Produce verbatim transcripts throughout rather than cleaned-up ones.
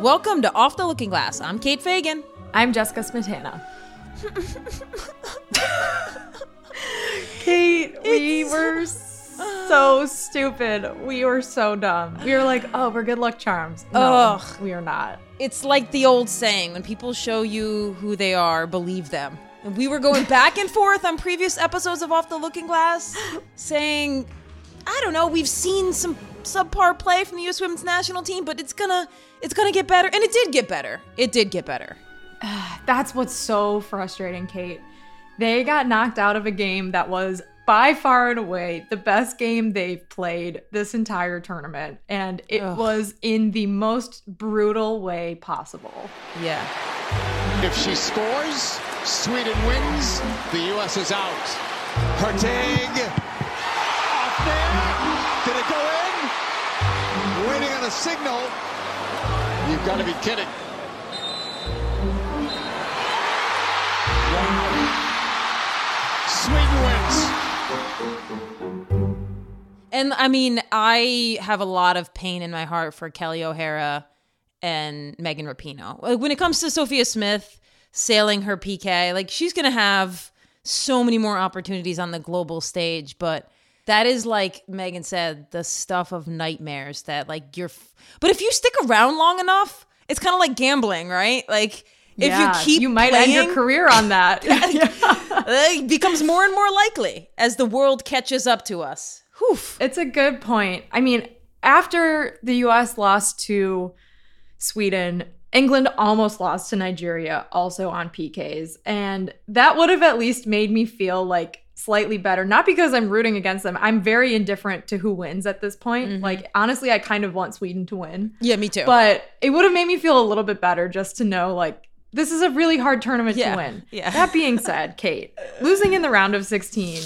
Welcome to Off the Looking Glass. I'm Kate Fagan. I'm Jessica Smetana. Kate, we it's... were so stupid. We were so dumb. We were like, oh, we're good luck charms. No, Ugh. we are not. It's like the old saying, when people show you who they are, believe them. And we were going back and forth on previous episodes of Off the Looking Glass saying, I don't know, we've seen some subpar play from the U S Women's National Team, but it's gonna... It's going to get better. And it did get better. It did get better. That's what's so frustrating, Kate. They got knocked out of a game that was by far and away the best game they've played this entire tournament. And it Ugh. was in the most brutal way possible. Yeah. If she scores, Sweden wins. The U S is out. Hartig. Off there. Did it go in? Waiting on a signal. You've got to be kidding. Wow. Sweden wins. And I mean, I have a lot of pain in my heart for Kelly O'Hara and Megan Rapinoe. When it comes to Sophia Smith sailing her P K, like, she's going to have so many more opportunities on the global stage, but that is, like Megan said, the stuff of nightmares that, like, you're... F- but if you stick around long enough, it's kind of like gambling, right? Like, if yeah, you keep you might playing, end your career on that. It becomes more and more likely as the world catches up to us. Whew. It's a good point. I mean, after the U S lost to Sweden, England almost lost to Nigeria, also on P Ks. And that would have at least made me feel, like, slightly better, not because I'm rooting against them. I'm very indifferent to who wins at this point. Mm-hmm. Like, honestly, I kind of want Sweden to win. Yeah, me too. But it would have made me feel a little bit better just to know, like, this is a really hard tournament yeah. to win. Yeah. That being said, Kate, losing in the round of sixteen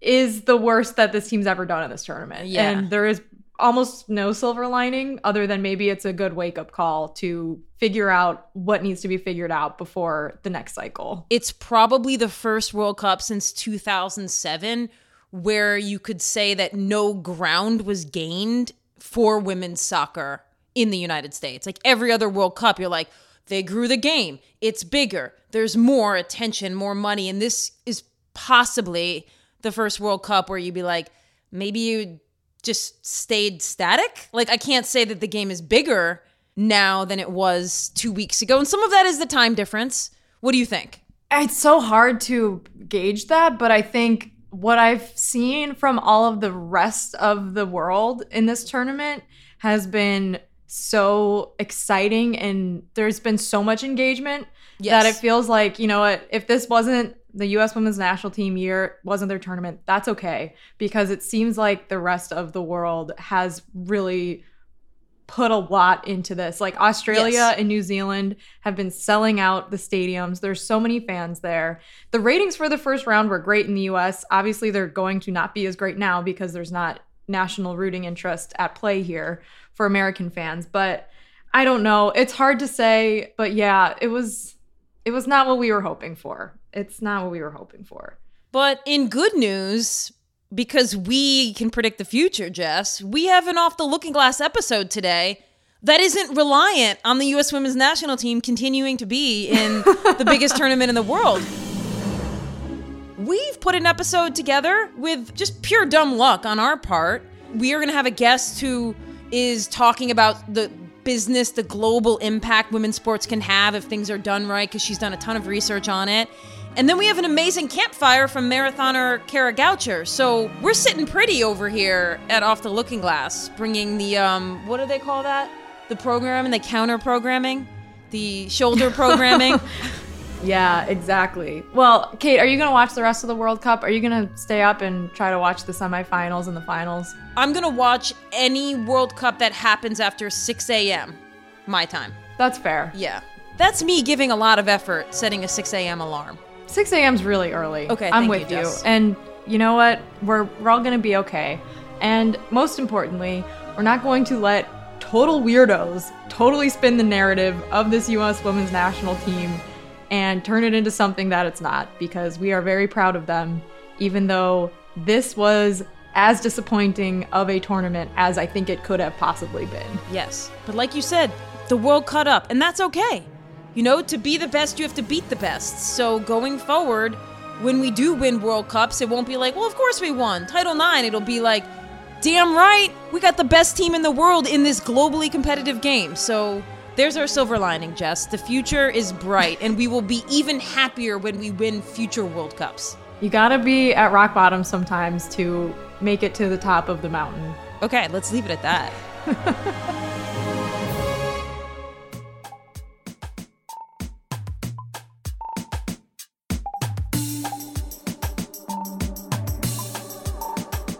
is the worst that this team's ever done in this tournament. Yeah. And there is almost no silver lining, other than maybe it's a good wake-up call to figure out what needs to be figured out before the next cycle. It's probably the first World Cup since two thousand seven where you could say that no ground was gained for women's soccer in the United States. Like, every other World Cup, you're like, they grew the game. It's bigger. There's more attention, more money. And this is possibly the first World Cup where you'd be like, maybe you just stayed static. Like, I can't say that the game is bigger now than it was two weeks ago. And some of that is the time difference. What do you think? It's so hard to gauge that, but I think what I've seen from all of the rest of the world in this tournament has been so exciting, and there's been so much engagement yes. that it feels like, you know what, if this wasn't the U S Women's National Team year, wasn't their tournament, that's okay, because it seems like the rest of the world has really put a lot into this. Like, Australia yes. and New Zealand have been selling out the stadiums. There's so many fans there. The ratings for the first round were great in the U S. Obviously, they're going to not be as great now because there's not national rooting interest at play here for American fans. But I don't know. It's hard to say. But yeah, it was it was not what we were hoping for. It's not what we were hoping for. But in good news, because we can predict the future, Jess, we have an Off the Looking Glass episode today that isn't reliant on the U S Women's National Team continuing to be in the biggest tournament in the world. We've put an episode together with just pure dumb luck on our part. We are going to have a guest who is talking about the business, the global impact women's sports can have if things are done right, because she's done a ton of research on it. And then we have an amazing campfire from marathoner Kara Goucher. So we're sitting pretty over here at Off the Looking Glass, bringing the, um, what do they call that? The program and the counter programming, the shoulder programming. Yeah, exactly. Well, Kate, are you going to watch the rest of the World Cup? Are you going to stay up and try to watch the semifinals and the finals? I'm going to watch any World Cup that happens after six a.m. my time. That's fair. Yeah. That's me giving a lot of effort setting a six a.m. alarm. six a.m. is really early. Okay, I'm with you. you. And you know what? We're, we're all going to be okay. And most importantly, we're not going to let total weirdos totally spin the narrative of this U S Women's National Team and turn it into something that it's not, because we are very proud of them, even though this was as disappointing of a tournament as I think it could have possibly been. Yes, but like you said, the world caught up, and that's okay. You know, to be the best, you have to beat the best. So going forward, when we do win World Cups, it won't be like, well, of course we won. Title nine, it'll be like, damn right, we got the best team in the world in this globally competitive game. So there's our silver lining, Jess. The future is bright, and we will be even happier when we win future World Cups. You gotta be at rock bottom sometimes to make it to the top of the mountain. Okay, let's leave it at that.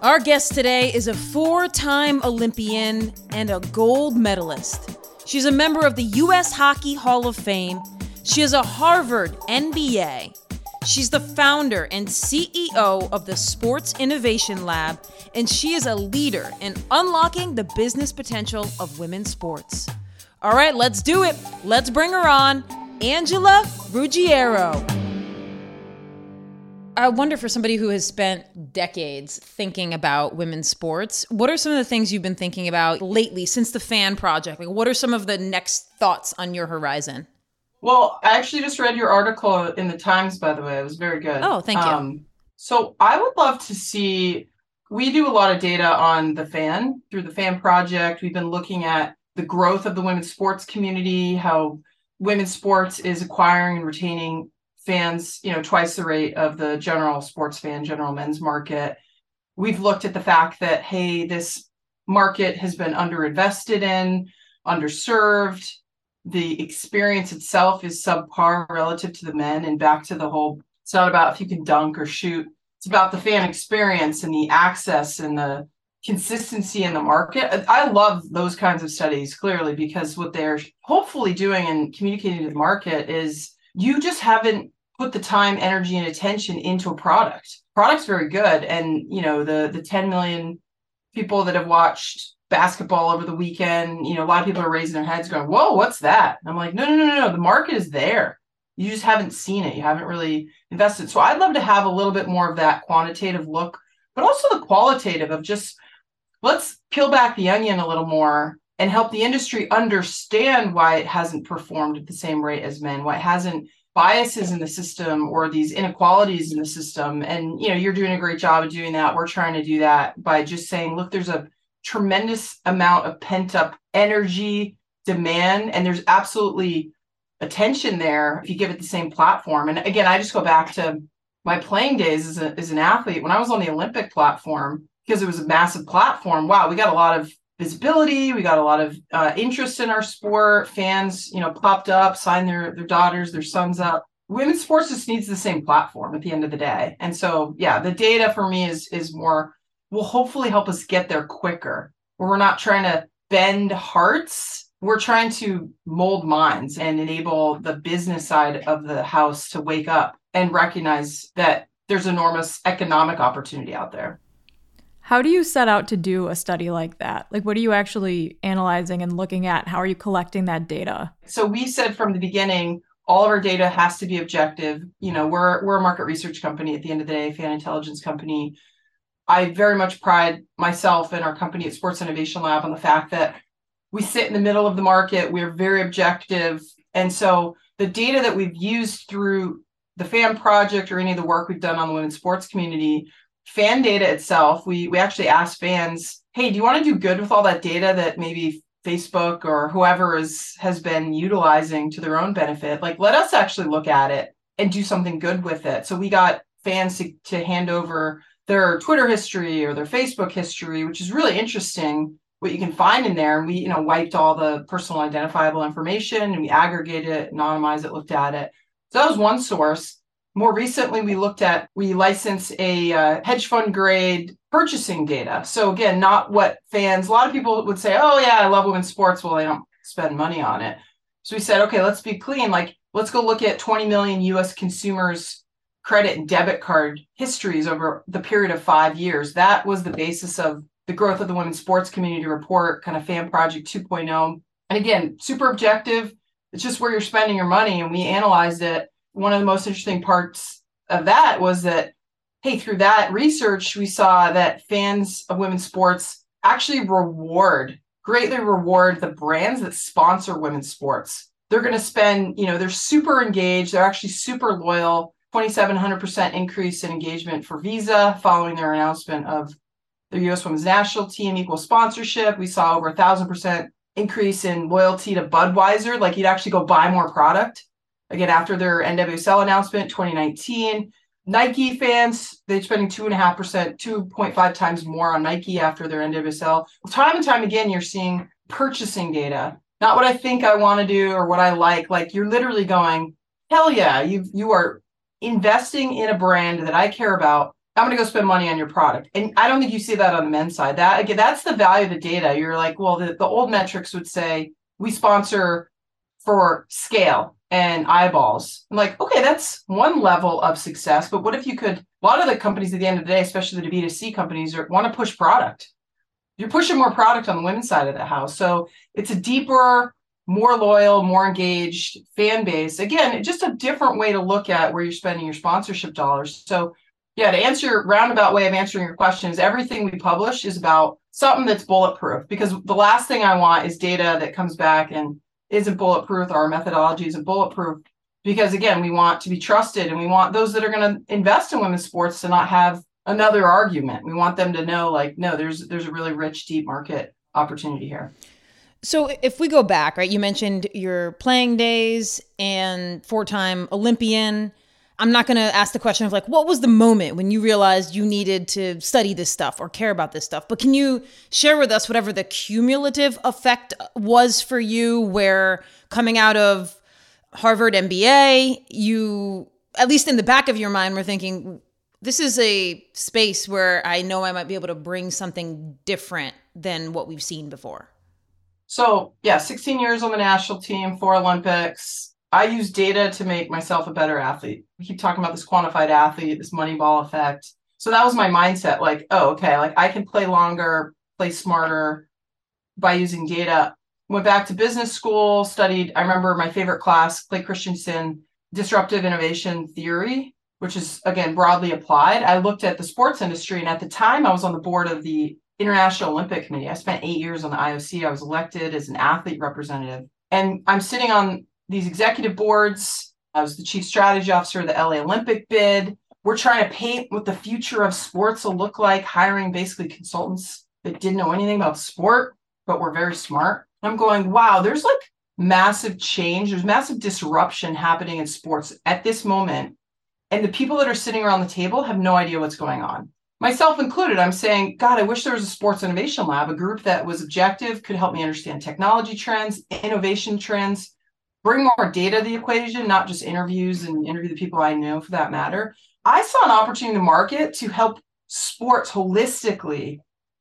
Our guest today is a four-time Olympian and a gold medalist. She's a member of the U S Hockey Hall of Fame. She is a Harvard M B A. She's the founder and C E O of the Sports Innovation Lab, and she is a leader in unlocking the business potential of women's sports. All right, let's do it. Let's bring her on, Angela Ruggiero. I wonder, for somebody who has spent decades thinking about women's sports, what are some of the things you've been thinking about lately since the Fan Project? Like, what are some of the next thoughts on your horizon? Well, I actually just read your article in the Times, by the way. It was very good. Oh, thank you. Um, so I would love to see, we do a lot of data on the Fan through the Fan Project. We've been looking at the growth of the women's sports community, how women's sports is acquiring and retaining fans, you know, twice the rate of the general sports fan, general men's market. We've looked at the fact that, hey, this market has been underinvested in, underserved. The experience itself is subpar relative to the men. And back to the whole, it's not about if you can dunk or shoot. It's about the fan experience and the access and the consistency in the market. I love those kinds of studies, clearly, because what they're hopefully doing and communicating to the market is you just haven't put the time, energy, and attention into a product. Product's very good. And, you know, the the ten million people that have watched basketball over the weekend, you know, a lot of people are raising their heads going, whoa, what's that? And I'm like, no, no, no, no, no. The market is there. You just haven't seen it. You haven't really invested. So I'd love to have a little bit more of that quantitative look, but also the qualitative of just, let's peel back the onion a little more and help the industry understand why it hasn't performed at the same rate as men, why it hasn't biases in the system or these inequalities in the system. And, you know, you're doing a great job of doing that. We're trying to do that by just saying, look, there's a tremendous amount of pent up energy, demand, and there's absolutely attention there if you give it the same platform. And again, I just go back to my playing days as, a, as an athlete. When I was on the Olympic platform, because it was a massive platform, wow, we got a lot of visibility. We got a lot of uh, interest in our sport. Fans, you know, popped up, signed their, their daughters, their sons up. Women's sports just needs the same platform at the end of the day. And so, yeah, the data for me is, is more, will hopefully help us get there quicker, where we're not trying to bend hearts. We're trying to mold minds and enable the business side of the house to wake up and recognize that there's enormous economic opportunity out there. How do you set out to do a study like that? Like, what are you actually analyzing and looking at? How are you collecting that data? So we said from the beginning, all of our data has to be objective. You know, we're we're a market research company at the end of the day, fan intelligence company. I very much pride myself and our company at Sports Innovation Lab on the fact that we sit in the middle of the market. We're very objective. And so the data that we've used through the Fan Project or any of the work we've done on the women's sports community, fan data itself, we we actually asked fans, hey, do you want to do good with all that data that maybe Facebook or whoever is has been utilizing to their own benefit? Like, let us actually look at it and do something good with it. So we got fans to, to hand over their Twitter history or their Facebook history, which is really interesting what you can find in there. And we, you know, wiped all the personal identifiable information and we aggregated it, anonymized it, looked at it. So that was one source. More recently, we looked at, we license a uh, hedge fund grade purchasing data. So again, not what fans, a lot of people would say, oh yeah, I love women's sports. Well, they don't spend money on it. So we said, okay, let's be clean. Like, let's go look at twenty million U S consumers' credit and debit card histories over the period of five years. That was the basis of the growth of the women's sports community report, kind of Fan Project two point oh. And again, super objective. It's just where you're spending your money. And we analyzed it. One of the most interesting parts of that was that, hey, through that research, we saw that fans of women's sports actually reward, greatly reward the brands that sponsor women's sports. They're going to spend, you know, they're super engaged. They're actually super loyal. twenty-seven hundred percent increase in engagement for Visa following their announcement of the U S Women's National Team equal sponsorship. We saw over a one thousand percent increase in loyalty to Budweiser. Like, you'd actually go buy more product. Again, after their N W S L announcement, twenty nineteen, Nike fans, they're spending two point five percent, two point five times more on Nike after their N W S L. Time and time again, you're seeing purchasing data. Not what I think I want to do or what I like. Like, you're literally going, hell yeah, you you are investing in a brand that I care about. I'm going to go spend money on your product. And I don't think you see that on the men's side. That, again, that's the value of the data. You're like, well, the, the old metrics would say we sponsor for scale and eyeballs. I'm like, okay, that's one level of success. But what if you could, a lot of the companies at the end of the day, especially the B two C companies, are, want to push product. You're pushing more product on the women's side of the house. So it's a deeper, more loyal, more engaged fan base. Again, just a different way to look at where you're spending your sponsorship dollars. So yeah, to answer your roundabout way of answering your question is everything we publish is about something that's bulletproof, because the last thing I want is data that comes back and isn't bulletproof, or our methodology isn't bulletproof, because again, we want to be trusted and we want those that are going to invest in women's sports to not have another argument. We want them to know, like, no, there's there's a really rich, deep market opportunity here. So if we go back, right, you mentioned your playing days and four-time Olympian. I'm not going to ask the question of like, what was the moment when you realized you needed to study this stuff or care about this stuff? But can you share with us whatever the cumulative effect was for you, where coming out of Harvard M B A, you, at least in the back of your mind, were thinking, this is a space where I know I might be able to bring something different than what we've seen before? So yeah, sixteen years on the national team, four Olympics. I use data to make myself a better athlete. We keep talking about this quantified athlete, this Moneyball effect. So that was my mindset. Like, oh, okay, like I can play longer, play smarter by using data. Went back to business school, studied. I remember my favorite class, Clay Christensen, disruptive innovation theory, which is, again, broadly applied. I looked at the sports industry. And at the time, I was on the board of the International Olympic Committee. I spent eight years on the I O C. I was elected as an athlete representative. And I'm sitting on these executive boards. I was the chief strategy officer of the L A Olympic bid. We're trying to paint what the future of sports will look like, hiring basically consultants that didn't know anything about sport, but were very smart. And I'm going, wow, there's like massive change. There's massive disruption happening in sports at this moment. And the people that are sitting around the table have no idea what's going on. Myself included, I'm saying, God, I wish there was a Sports Innovation Lab, a group that was objective, could help me understand technology trends, innovation trends, bring more data to the equation, not just interviews and interview the people I know for that matter. I saw an opportunity in the market to help sports holistically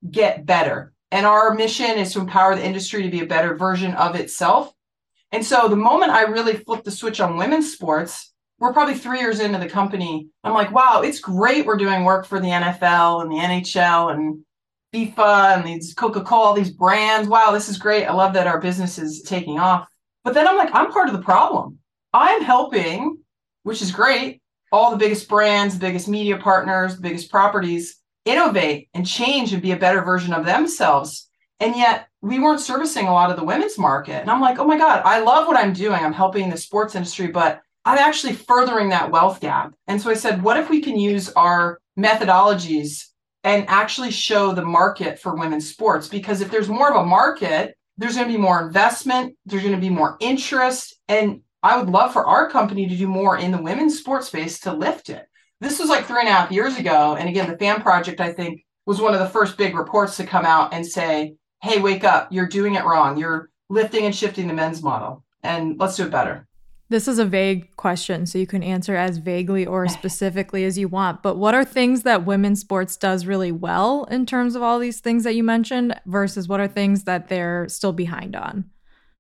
get better. And our mission is to empower the industry to be a better version of itself. And so the moment I really flipped the switch on women's sports, we're probably three years into the company. I'm like, wow, it's great. We're doing work for the N F L and the N H L and FIFA and these Coca-Cola, all these brands. Wow, this is great. I love that our business is taking off. But then I'm like, I'm part of the problem. I'm helping, which is great, all the biggest brands, the biggest media partners, the biggest properties innovate and change and be a better version of themselves. And yet we weren't servicing a lot of the women's market. And I'm like, oh my God, I love what I'm doing. I'm helping the sports industry, but I'm actually furthering that wealth gap. And so I said, what if we can use our methodologies and actually show the market for women's sports? Because if there's more of a market, there's going to be more investment. There's going to be more interest. And I would love for our company to do more in the women's sports space to lift it. This was like three and a half years ago. And again, the Fan Project, I think, was one of the first big reports to come out and say, hey, wake up. You're doing it wrong. You're lifting and shifting the men's model. And let's do it better. This is a vague question, so you can answer as vaguely or specifically as you want. But what are things that women's sports does really well in terms of all these things that you mentioned versus what are things that they're still behind on?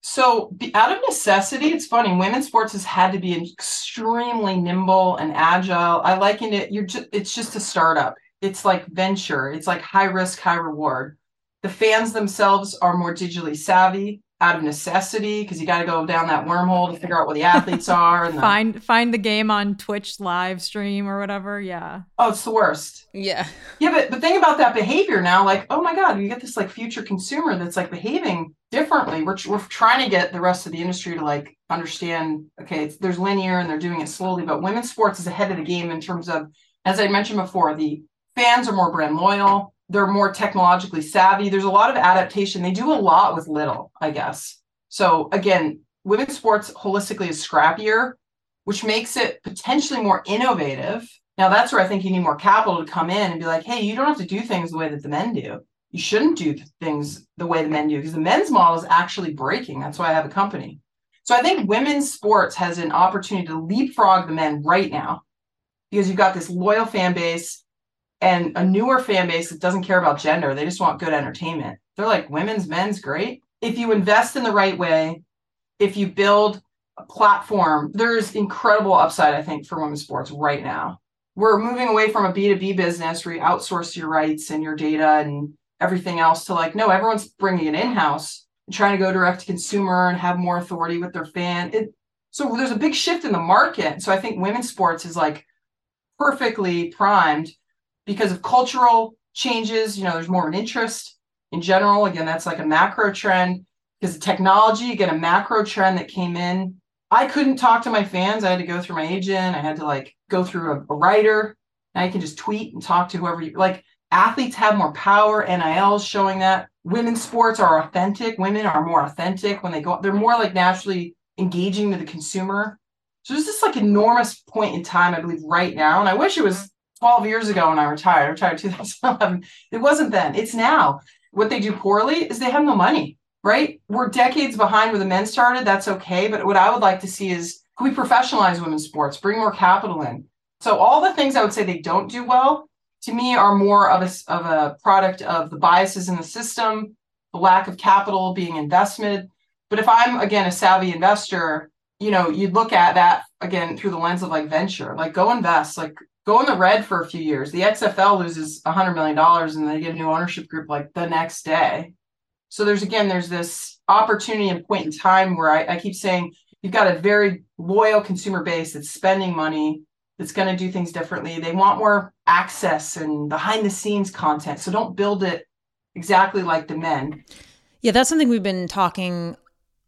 So out of necessity, it's funny, women's sports has had to be extremely nimble and agile. I liken it, you're just, it's just a startup. It's like venture. It's like high risk, high reward. The fans themselves are more digitally savvy out of necessity because you got to go down that wormhole to figure out what the athletes are. And the... Find find the game on Twitch live stream or whatever. Yeah. Oh, it's the worst. Yeah. Yeah, but but think about that behavior now. Like, oh my God, you get this like future consumer that's like behaving differently. We're we're trying to get the rest of the industry to like understand. Okay, it's, there's linear and they're doing it slowly, but women's sports is ahead of the game in terms of, as I mentioned before, the fans are more brand loyal. They're more technologically savvy. There's a lot of adaptation. They do a lot with little, I guess. So again, women's sports holistically is scrappier, which makes it potentially more innovative. Now that's where I think you need more capital to come in and be like, hey, you don't have to do things the way that the men do. You shouldn't do things the way the men do because the men's model is actually breaking. That's why I have a company. So I think women's sports has an opportunity to leapfrog the men right now because you've got this loyal fan base and a newer fan base that doesn't care about gender. They just want good entertainment. They're like, women's, men's, great. If you invest in the right way, if you build a platform, there's incredible upside, I think, for women's sports right now. We're moving away from a B to B business where you outsource your rights and your data and everything else to like, no, everyone's bringing it in-house and trying to go direct to consumer and have more authority with their fan. It, so there's a big shift in the market. So I think women's sports is like perfectly primed because of cultural changes. You know, there's more of an interest in general. Again, that's like a macro trend. Because of technology, you get a macro trend that came in. I couldn't talk to my fans. I had to go through my agent. I had to like go through a, a writer. Now you can just tweet and talk to whoever you like. Athletes have more power. N I L is showing that. Women's sports are authentic. Women are more authentic when they go. They're more like naturally engaging to the consumer. So there's this like enormous point in time, I believe, right now. And I wish it was twelve years ago when I retired, I retired in two thousand eleven. It wasn't then, it's now. What they do poorly is they have no money, right? We're decades behind where the men started, that's okay. But what I would like to see is, can we professionalize women's sports, bring more capital in? So all the things I would say they don't do well, to me, are more of a, of a product of the biases in the system, the lack of capital being invested. But if I'm, again, a savvy investor, you know, you'd look at that, again, through the lens of like venture, like go invest, like go in the red for a few years. The X F L loses one hundred million dollars and they get a new ownership group like the next day. So there's, again, there's this opportunity and point in time where I, I keep saying you've got a very loyal consumer base that's spending money, that's going to do things differently. They want more access and behind the scenes content. So don't build it exactly like the men. Yeah, that's something we've been talking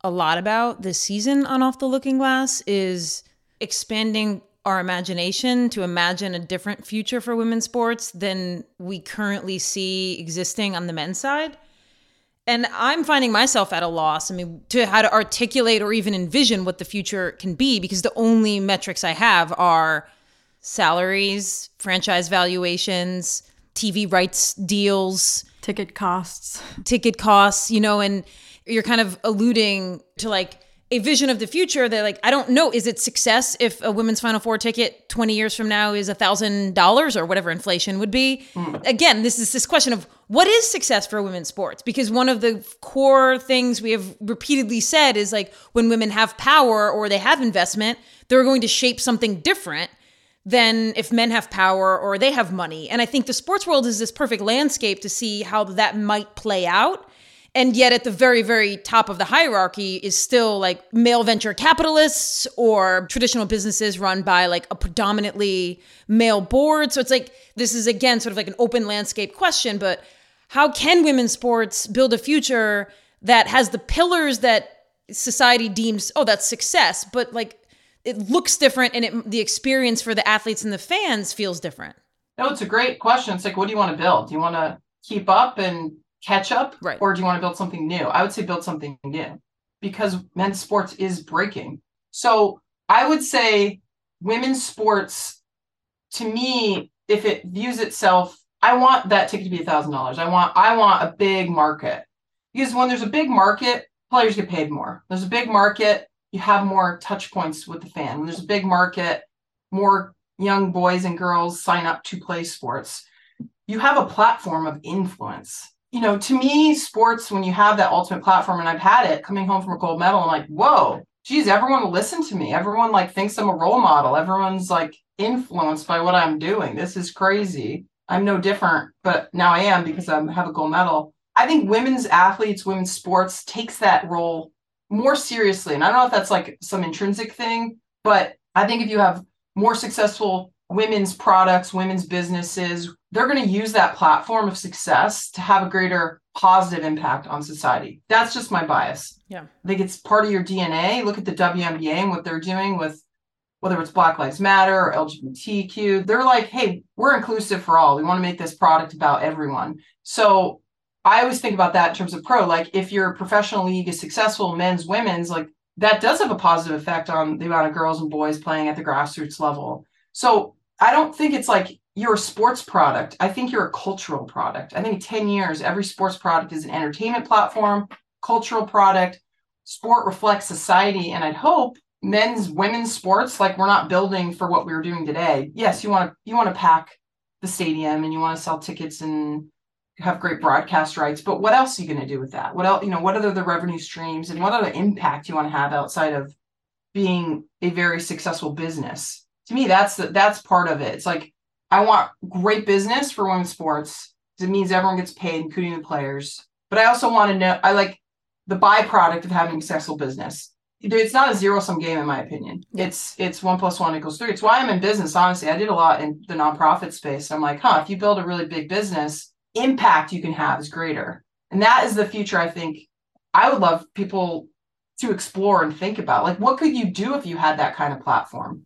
a lot about this season on Off the Looking Glass is expanding our imagination to imagine a different future for women's sports than we currently see existing on the men's side. And I'm finding myself at a loss, I mean, to how to articulate or even envision what the future can be, because the only metrics I have are salaries, franchise valuations, T V rights deals, ticket costs, ticket costs, you know, and you're kind of alluding to like a vision of the future that like, I don't know, is it success if a women's Final Four ticket twenty years from now is one thousand dollars or whatever inflation would be? Mm. Again, this is this question of what is success for women's sports? Because one of the core things we have repeatedly said is like when women have power or they have investment, they're going to shape something different than if men have power or they have money. And I think the sports world is this perfect landscape to see how that might play out. And yet at the very, very top of the hierarchy is still like male venture capitalists or traditional businesses run by like a predominantly male board. So it's like, this is again, sort of like an open landscape question, but how can women's sports build a future that has the pillars that society deems, oh, that's success, but like it looks different and it, the experience for the athletes and the fans feels different? No, it's a great question. It's like, what do you want to build? Do you want to keep up and catch up, right? Or do you want to build something new? I would say build something new because men's sports is breaking. So I would say women's sports, to me, if it views itself, I want that ticket to be one thousand dollars. I want I want a big market because when there's a big market, players get paid more. There's a big market, you have more touch points with the fan. When there's a big market, more young boys and girls sign up to play sports. You have a platform of influence. You know, to me, sports, when you have that ultimate platform, and I've had it, coming home from a gold medal, I'm like, whoa, geez, everyone listened to me. Everyone like thinks I'm a role model. Everyone's like influenced by what I'm doing. This is crazy. I'm no different, but now I am because I have a gold medal. I think women's athletes, women's sports takes that role more seriously. And I don't know if that's like some intrinsic thing, but I think if you have more successful women's products, women's businesses, they're going to use that platform of success to have a greater positive impact on society. That's just my bias. Yeah. I think it's part of your D N A. Look at the W N B A and what they're doing with, whether it's Black Lives Matter or L G B T Q, they're like, hey, we're inclusive for all. We want to make this product about everyone. So I always think about that in terms of pro, like if your professional league is successful, men's, women's, like that does have a positive effect on the amount of girls and boys playing at the grassroots level. So I don't think it's like you're a sports product. I think you're a cultural product. I think in ten years, every sports product is an entertainment platform, cultural product. Sport reflects society. And I'd hope men's, women's sports, like we're not building for what we were doing today. Yes, you want to you want to pack the stadium and you want to sell tickets and have great broadcast rights, but what else are you going to do with that? What else, you know, what are the revenue streams and what other impact you want to have outside of being a very successful business? To me, that's the, that's part of it. It's like, I want great business for women's sports. It means everyone gets paid, including the players. But I also want to know, I like the byproduct of having successful business. It's not a zero-sum game, in my opinion. It's it's one plus one equals three. It's why I'm in business, honestly. I did a lot in the nonprofit space. I'm like, huh, if you build a really big business, impact you can have is greater. And that is the future I think I would love people to explore and think about. Like, what could you do if you had that kind of platform?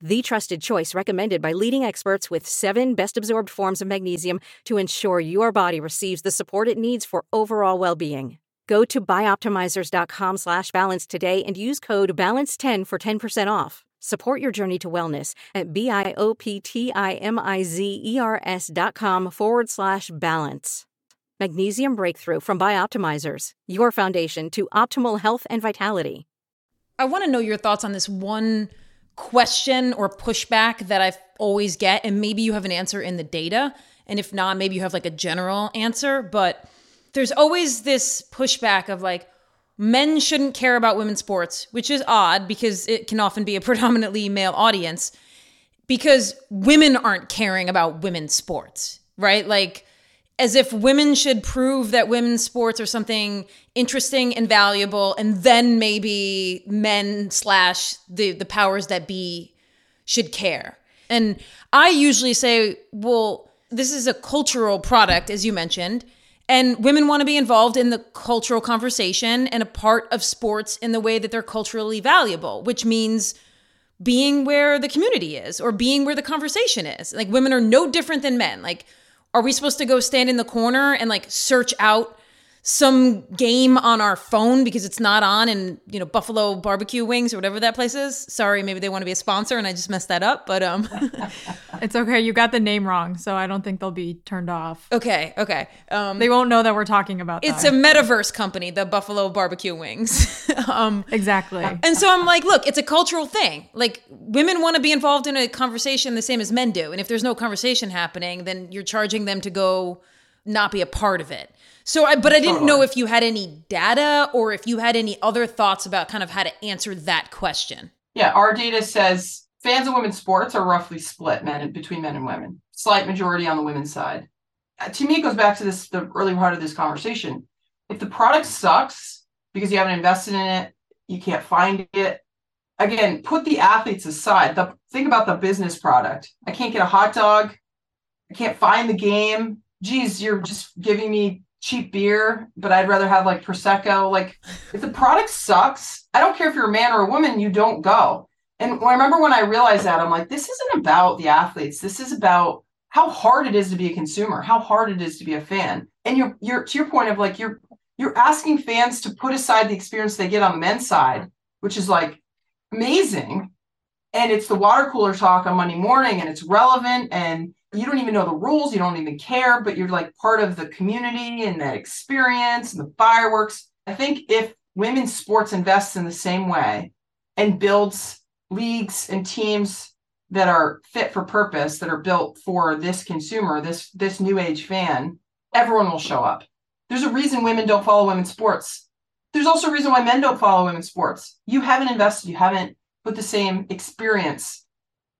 the trusted choice recommended by leading experts, with seven best-absorbed forms of magnesium to ensure your body receives the support it needs for overall well-being. Go to bioptimizers.com slash balance today and use code balance ten for ten percent off. Support your journey to wellness at B-I-O-P-T-I-M-I-Z-E-R-S dot com forward slash balance. Magnesium Breakthrough from Bioptimizers, your foundation to optimal health and vitality. I want to know your thoughts on this one question or pushback that I always get, and maybe you have an answer in the data, and if not, maybe you have like a general answer, but there's always this pushback of like, men shouldn't care about women's sports, which is odd because it can often be a predominantly male audience, because women aren't caring about women's sports, right? Like, as if women should prove that women's sports are something interesting and valuable, and then maybe men slash the, the powers that be should care. And I usually say, well, this is a cultural product, as you mentioned, and women want to be involved in the cultural conversation and a part of sports in the way that they're culturally valuable, which means being where the community is or being where the conversation is. Like, women are no different than men. Like, are we supposed to go stand in the corner and like search out some game on our phone because it's not on in, you know, Buffalo Barbecue Wings or whatever that place is? Sorry, maybe they want to be a sponsor and I just messed that up, but um, it's okay. You got the name wrong, so I don't think they'll be turned off. Okay, okay. Um, they won't know that we're talking about. It's that. A metaverse company, the Buffalo Barbecue Wings. um, exactly. And so I'm like, look, it's a cultural thing. Like, women want to be involved in a conversation the same as men do, and if there's no conversation happening, then you're charging them to go not be a part of it. So I, but I didn't know if you had any data or if you had any other thoughts about kind of how to answer that question. Yeah. Our data says fans of women's sports are roughly split men between men and women, slight majority on the women's side. Uh, to me, it goes back to this, the early part of this conversation. If the product sucks because you haven't invested in it, you can't find it. Again, put the athletes aside. The, think about the business product. I can't get a hot dog. I can't find the game. Geez, you're just giving me cheap beer, but I'd rather have like Prosecco. Like, if the product sucks, I don't care if you're a man or a woman, you don't go. And I remember when I realized that, I'm like, this isn't about the athletes. This is about how hard it is to be a consumer, how hard it is to be a fan. And you're, you're to your point of like, you're, you're asking fans to put aside the experience they get on the men's side, which is like amazing. And it's the water cooler talk on Monday morning, and it's relevant, and you don't even know the rules. You don't even care, but you're like part of the community and that experience and the fireworks. I think if women's sports invests in the same way and builds leagues and teams that are fit for purpose, that are built for this consumer, this, this new age fan, everyone will show up. There's a reason women don't follow women's sports. There's also a reason why men don't follow women's sports. You haven't invested. You haven't put the same experience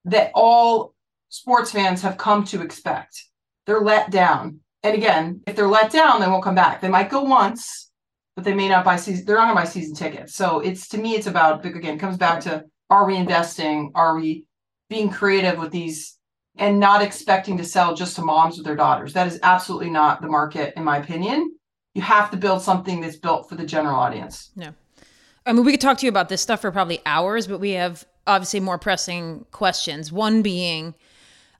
that all sports fans have come to expect. They're let down. And again, if they're let down, they won't come back. They might go once, but they may not buy season. They're not going to buy season tickets. So it's, to me, it's about, again, it comes back to, are we investing? Are we being creative with these and not expecting to sell just to moms with their daughters? That is absolutely not the market, in my opinion. You have to build something that's built for the general audience. No. I mean, we could talk to you about this stuff for probably hours, but we have obviously more pressing questions. One being,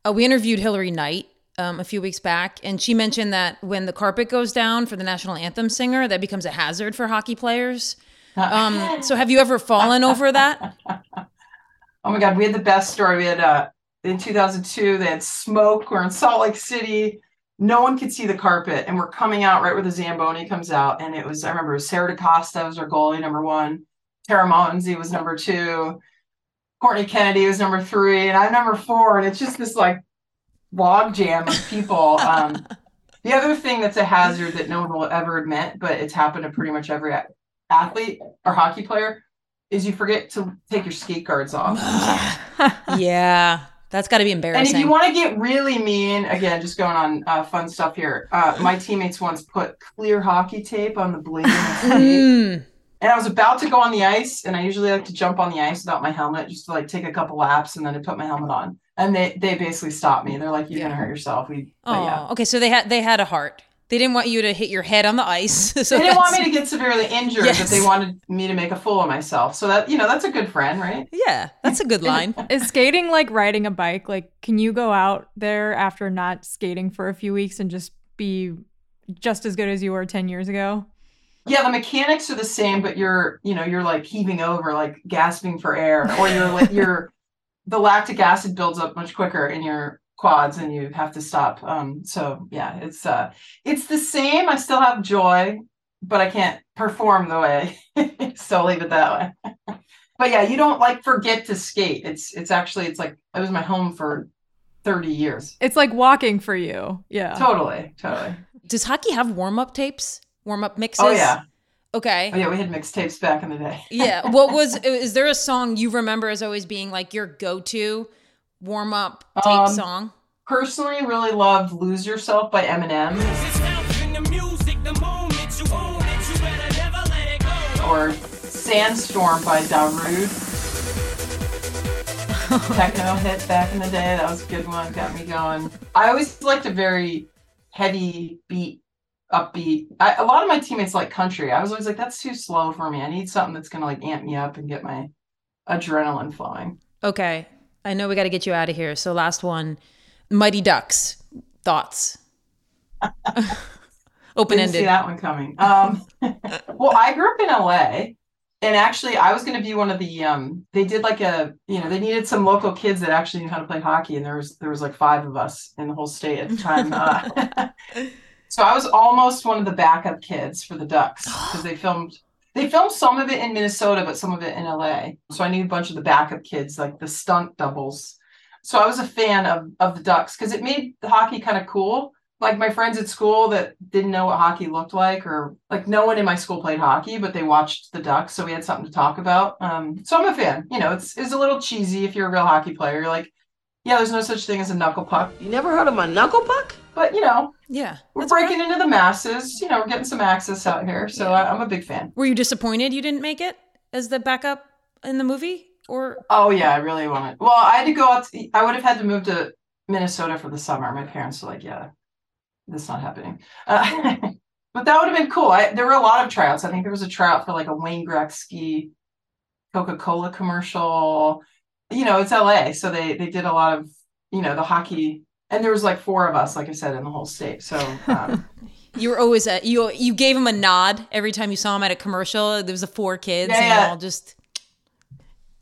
Uh, we interviewed Hillary Knight um, a few weeks back, and she mentioned that when the carpet goes down for the national anthem singer, that becomes a hazard for hockey players. Um, so have you ever fallen over that? Oh my God, we had the best story. We had, uh, in two thousand two, they had smoke. We're in Salt Lake City. No one could see the carpet, and we're coming out right where the Zamboni comes out. And it was, I remember it was Sarah DeCosta was our goalie, number one. Tara Mounsey was number two. Courtney Kennedy was number three, and I'm number four, and it's just this like log jam of people. Um, the other thing that's a hazard that no one will ever admit, but it's happened to pretty much every athlete or hockey player, is you forget to take your skate guards off. Yeah, that's got to be embarrassing. And if you want to get really mean, again, just going on uh, fun stuff here. Uh, my teammates once put clear hockey tape on the blade of the skate. And I was about to go on the ice, and I usually like to jump on the ice without my helmet, just to like take a couple laps, and then I put my helmet on. And they, they basically stopped me. They're like, "You're yeah. gonna hurt yourself." We, oh, yeah. Okay. So they had they had a heart. They didn't want you to hit your head on the ice. So they didn't want me to get severely injured, yes. but they wanted me to make a fool of myself. So that you know, that's a good friend, right? Yeah, that's a good line. Is skating like riding a bike? Like, can you go out there after not skating for a few weeks and just be just as good as you were ten years ago? Yeah, the mechanics are the same, but you're, you know, you're like heaving over, like gasping for air, or you're like, you're, the lactic acid builds up much quicker in your quads and you have to stop. Um, so yeah, it's, uh, it's the same. I still have joy, but I can't perform the way, so leave it that way. But yeah, you don't like forget to skate. It's, it's actually, it's like, it was my home for thirty years. It's like walking for you. Yeah. Totally. Totally. Does hockey have warm-up tapes? Warm-up mixes? Oh, yeah. Okay. Oh, yeah, we had mixtapes back in the day. Yeah. What was, is there a song you remember as always being like your go-to warm-up tape um, song? Personally, really loved Lose Yourself by Eminem. Or Sandstorm by Da Rude. Techno hit back in the day. That was a good one. Got me going. I always liked a very heavy beat. Upbeat. I, a lot of my teammates like country. I was always like, that's too slow for me. I need something that's going to like amp me up and get my adrenaline flowing. Okay. I know we got to get you out of here. So last one, Mighty Ducks. Thoughts? Open-ended. Didn't see that one coming. Um, well, I grew up in L A, and actually I was going to be one of the, um, they did like a, you know, they needed some local kids that actually knew how to play hockey. And there was, there was like five of us in the whole state at the time. Uh, So I was almost one of the backup kids for the Ducks because they filmed they filmed some of it in Minnesota, but some of it in L A. So I knew a bunch of the backup kids, like the stunt doubles. So I was a fan of, of the Ducks because it made the hockey kind of cool, like my friends at school that didn't know what hockey looked like, or like no one in my school played hockey, but they watched the Ducks. So we had something to talk about. Um, so I'm a fan, you know, it's, it's a little cheesy. If you're a real hockey player, you're like, yeah, there's no such thing as a knuckle puck. You never heard of a knuckle puck? But, you know, yeah, we're breaking right. into the masses. You know, we're getting some access out here. So yeah. I, I'm a big fan. Were you disappointed you didn't make it as the backup in the movie? Or Oh, yeah, I really wanted. Well, I had to go out. To, I would have had to move to Minnesota for the summer. My parents were like, yeah, that's not happening. Uh, but that would have been cool. I, there were a lot of tryouts. I think there was a tryout for like a Wayne Gretzky Coca-Cola commercial. You know, it's L A. So they, they did a lot of, you know, the hockey. And there was like four of us, like I said, in the whole state. So um, you were always at, you, you gave him a nod every time you saw him at a commercial. There was the four kids yeah, and yeah. they all just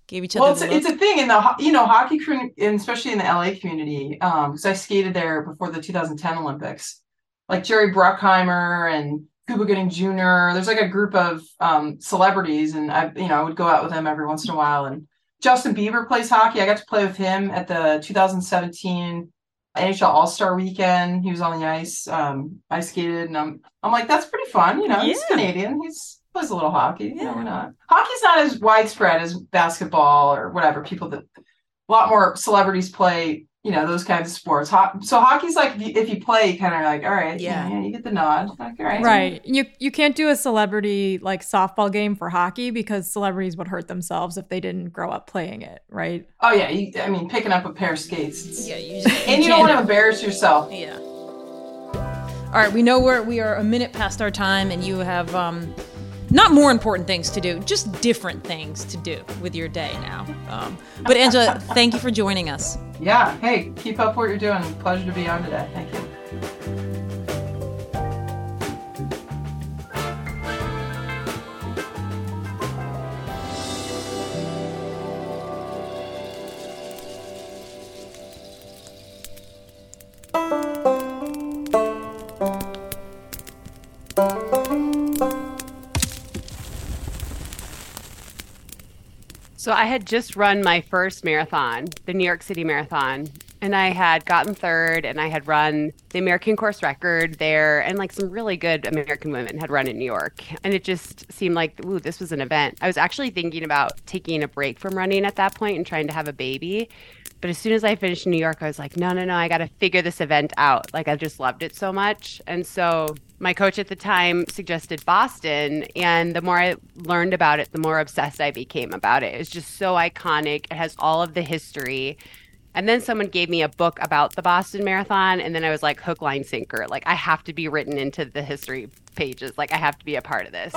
gave each other. Well, it's a, it's a thing in the, you know, hockey, and especially in the L A community. Um, because I skated there before the two thousand ten Olympics, like Jerry Bruckheimer and Cuba Gooding Junior There's like a group of um, celebrities, and I, you know, I would go out with them every once in a while. And Justin Bieber plays hockey. I got to play with him at the two thousand seventeen N H L All-Star Weekend. He was on the ice. Um, I skated, and I'm I'm like, that's pretty fun. You know, yeah. He's Canadian. He's plays a little hockey. Yeah. You know, why not? Hockey's not as widespread as basketball or whatever. People that a lot more celebrities play. You know, those kinds of sports. Ho- so hockey's like, if you, if you play, you kind of like, all right, yeah. yeah, you get the nod. Like, all right. Right. You you can't do a celebrity like softball game for hockey because celebrities would hurt themselves if they didn't grow up playing it, right? Oh, yeah. You, I mean, picking up a pair of skates. It's, yeah, you just, and you don't want to embarrass yourself. Yeah. All right. We know we're, we are a minute past our time, and you have um, not more important things to do, just different things to do with your day now. Um, but Angela, thank you for joining us. Yeah. Hey, keep up what you're doing. Pleasure to be on today. Thank you. So I had just run my first marathon, the New York City Marathon, and I had gotten third, and I had run the American course record there, and like some really good American women had run in New York. And it just seemed like, ooh, this was an event. I was actually thinking about taking a break from running at that point and trying to have a baby. But as soon as I finished New York, I was like, no, no, no, I got to figure this event out. Like, I just loved it so much. And so my coach at the time suggested Boston, and the more I learned about it, the more obsessed I became about it. It's just so iconic. It has all of the history. And then someone gave me a book about the Boston Marathon, and then I was like, hook, line, sinker. Like, I have to be written into the history pages. Like, I have to be a part of this.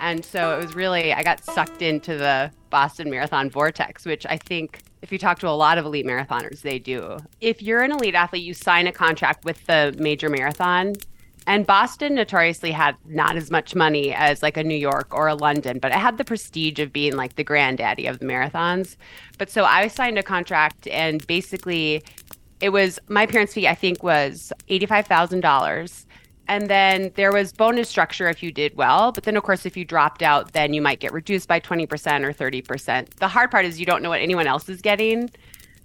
And so it was really, I got sucked into the Boston Marathon vortex, which I think if you talk to a lot of elite marathoners, they do. If you're an elite athlete, you sign a contract with the major marathon. And Boston notoriously had not as much money as like a New York or a London, but it had the prestige of being like the granddaddy of the marathons. But so I signed a contract, and basically it was, my parents' fee I think was eighty-five thousand dollars. And then there was bonus structure if you did well. But then, of course, if you dropped out, then you might get reduced by twenty percent or thirty percent. The hard part is you don't know what anyone else is getting.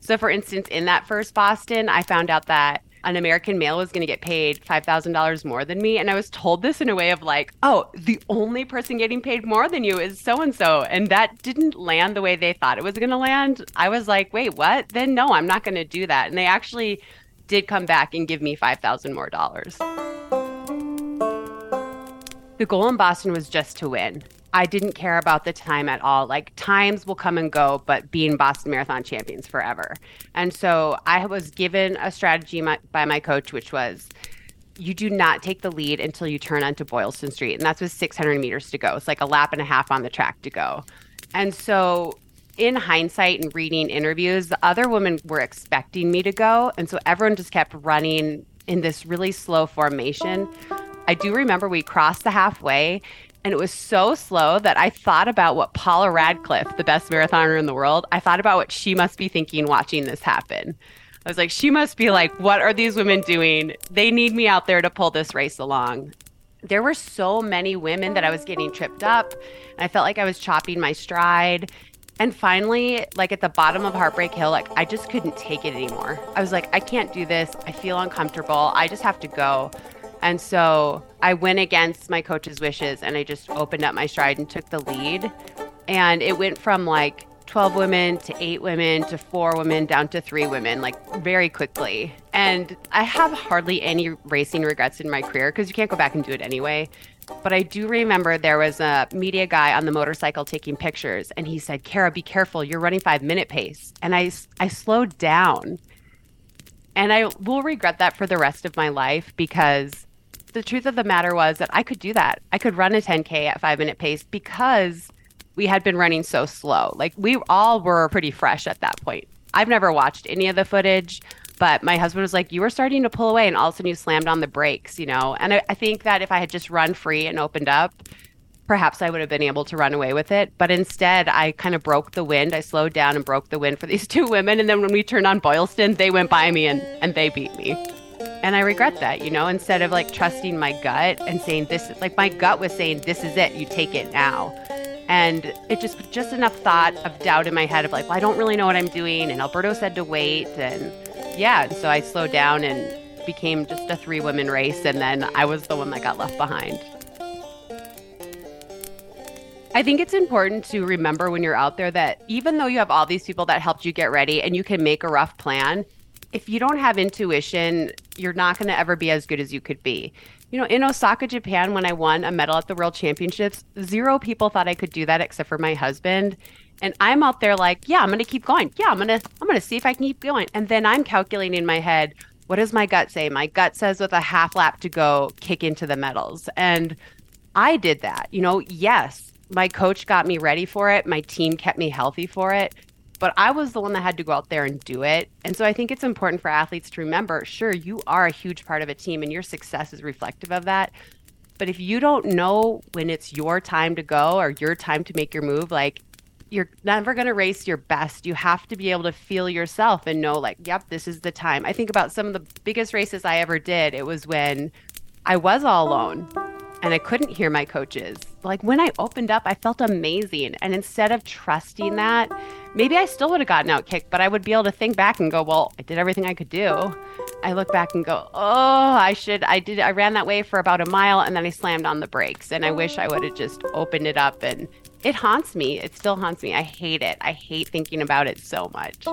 So, for instance, in that first Boston, I found out that an American male was going to get paid five thousand dollars more than me. And I was told this in a way of like, oh, the only person getting paid more than you is so-and-so. And that didn't land the way they thought it was going to land. I was like, wait, what? Then no, I'm not going to do that. And they actually did come back and give me five thousand dollars more dollars. The goal in Boston was just to win. I didn't care about the time at all. Like, times will come and go, but being Boston Marathon champions forever. And so I was given a strategy my, by my coach, which was, you do not take the lead until you turn onto Boylston Street. And that's with six hundred meters to go. It's like a lap and a half on the track to go. And so in hindsight and reading interviews, the other women were expecting me to go. And so everyone just kept running in this really slow formation. I do remember we crossed the halfway, and it was so slow that I thought about what Paula Radcliffe, the best marathoner in the world, I thought about what she must be thinking watching this happen. I was like, she must be like, what are these women doing? They need me out there to pull this race along. There were so many women that I was getting tripped up, and I felt like I was chopping my stride. And finally, like at the bottom of Heartbreak Hill, like I just couldn't take it anymore. I was like, I can't do this. I feel uncomfortable. I just have to go. And so I went against my coach's wishes and I just opened up my stride and took the lead. And it went from like twelve women to eight women to four women down to three women, like very quickly. And I have hardly any racing regrets in my career because you can't go back and do it anyway. But I do remember there was a media guy on the motorcycle taking pictures and he said, "Kara, be careful, you're running five minute pace." And I, I slowed down. And I will regret that for the rest of my life because the truth of the matter was that I could do that. I could run a ten K at five minute pace because we had been running so slow. Like we all were pretty fresh at that point. I've never watched any of the footage, but my husband was like, you were starting to pull away and all of a sudden you slammed on the brakes, you know? And I, I think that if I had just run free and opened up, perhaps I would have been able to run away with it. But instead, I kind of broke the wind. I slowed down and broke the wind for these two women. And then when we turned on Boylston, they went by me and, and they beat me. And I regret that, you know, instead of like trusting my gut and saying this, like my gut was saying, this is it, you take it now. And it just just enough thought of doubt in my head of like, well, I don't really know what I'm doing. And Alberto said to wait. And yeah, so I slowed down and became just a three women race. And then I was the one that got left behind. I think it's important to remember when you're out there that even though you have all these people that helped you get ready and you can make a rough plan, if you don't have intuition, you're not going to ever be as good as you could be. You know, in Osaka, Japan, when I won a medal at the World Championships, zero people thought I could do that except for my husband. And I'm out there like, yeah, I'm going to keep going. Yeah, I'm going to I'm going to see if I can keep going. And then I'm calculating in my head, what does my gut say? My gut says with a half lap to go, kick into the medals. And I did that. You know, yes. My coach got me ready for it. My team kept me healthy for it. But I was the one that had to go out there and do it. And so I think it's important for athletes to remember, sure, you are a huge part of a team and your success is reflective of that. But if you don't know when it's your time to go or your time to make your move, like you're never going to race your best. You have to be able to feel yourself and know like, yep, this is the time. I think about some of the biggest races I ever did. It was when I was all alone. And I couldn't hear my coaches. Like when I opened up, I felt amazing. And instead of trusting that, maybe I still would have gotten outkicked, but I would be able to think back and go, well, I did everything I could do. I look back and go, oh, I should, I did, I ran that way for about a mile and then I slammed on the brakes. And I wish I would have just opened it up and it haunts me. It still haunts me. I hate it. I hate thinking about it so much.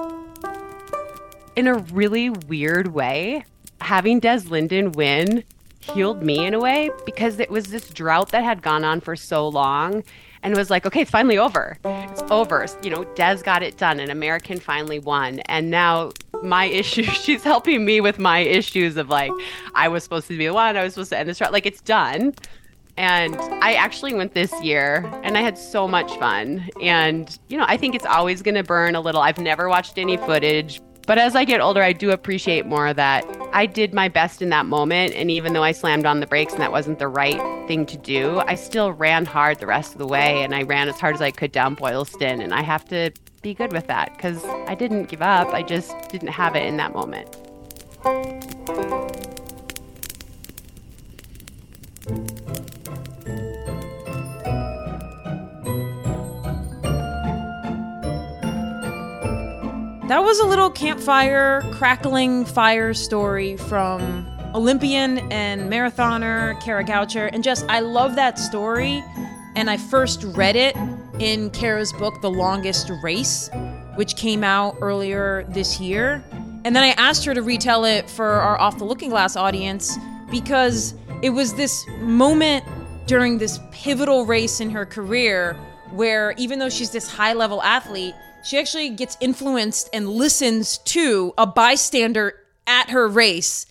In a really weird way, having Des Linden win healed me in a way because it was this drought that had gone on for so long and it was like, okay, it's finally over. It's over. You know, Des got it done. An American finally won. And now my issue, she's helping me with my issues of like, I was supposed to be the one, I was supposed to end this drought. Like it's done. And I actually went this year and I had so much fun. And, you know, I think it's always going to burn a little. I've never watched any footage. But as I get older, I do appreciate more that I did my best in that moment. And even though I slammed on the brakes and that wasn't the right thing to do, I still ran hard the rest of the way. And I ran as hard as I could down Boylston. And I have to be good with that because I didn't give up. I just didn't have it in that moment. That was a little campfire, crackling fire story from Olympian and marathoner Kara Goucher. And Jess, I love that story. And I first read it in Kara's book, The Longest Race, which came out earlier this year. And then I asked her to retell it for our Off the Looking Glass audience because it was this moment during this pivotal race in her career where even though she's this high-level athlete, she actually gets influenced and listens to a bystander at her race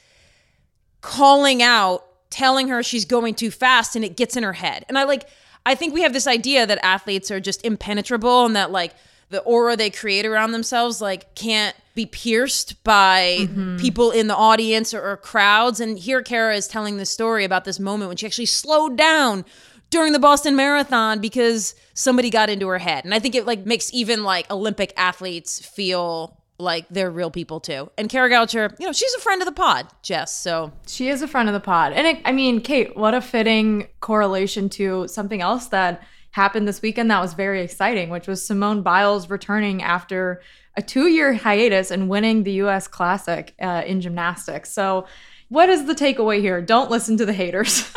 calling out, telling her she's going too fast, and it gets in her head. And I like, I think we have this idea that athletes are just impenetrable and that like the aura they create around themselves like can't be pierced by mm-hmm. people in the audience or, or crowds. And here Kara is telling this story about this moment when she actually slowed down during the Boston Marathon because somebody got into her head. And I think it like makes even like Olympic athletes feel like they're real people too. And Kara Goucher, you know, she's a friend of the pod, Jess, so. She is a friend of the pod. And it, I mean, Kate, what a fitting correlation to something else that happened this weekend that was very exciting, which was Simone Biles returning after a two-year hiatus and winning the U S Classic uh, in gymnastics. So what is the takeaway here? Don't listen to the haters.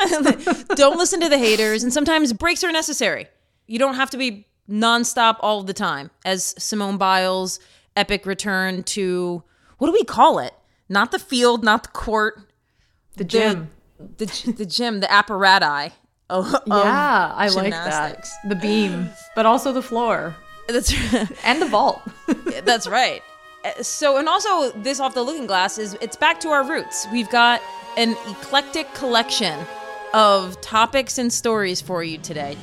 Don't listen to the haters. And sometimes breaks are necessary. You don't have to be nonstop all the time. As Simone Biles' epic return to, what do we call it? Not the field, not the court. The gym. The the, the gym, the apparatus. Of, yeah, I like that. The beam, but also the floor. That's right. And the vault. That's right. So, and also this Off the Looking Glass is, it's back to our roots. We've got an eclectic collection of topics and stories for you today.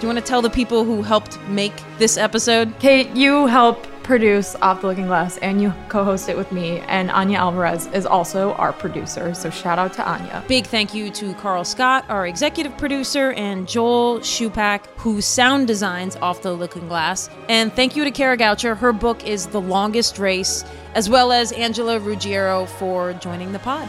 Do you want to tell the people who helped make this episode? Kate, you helped produce Off the Looking Glass and you co-host it with me, and Anya Alvarez is also our producer, so shout out to Anya. Big thank you to Carl Scott, our executive producer, and Joel Shupak, who sound designs Off the Looking Glass. And thank you to Kara Goucher. Her book is The Longest Race, as well as Angela Ruggiero for joining the pod.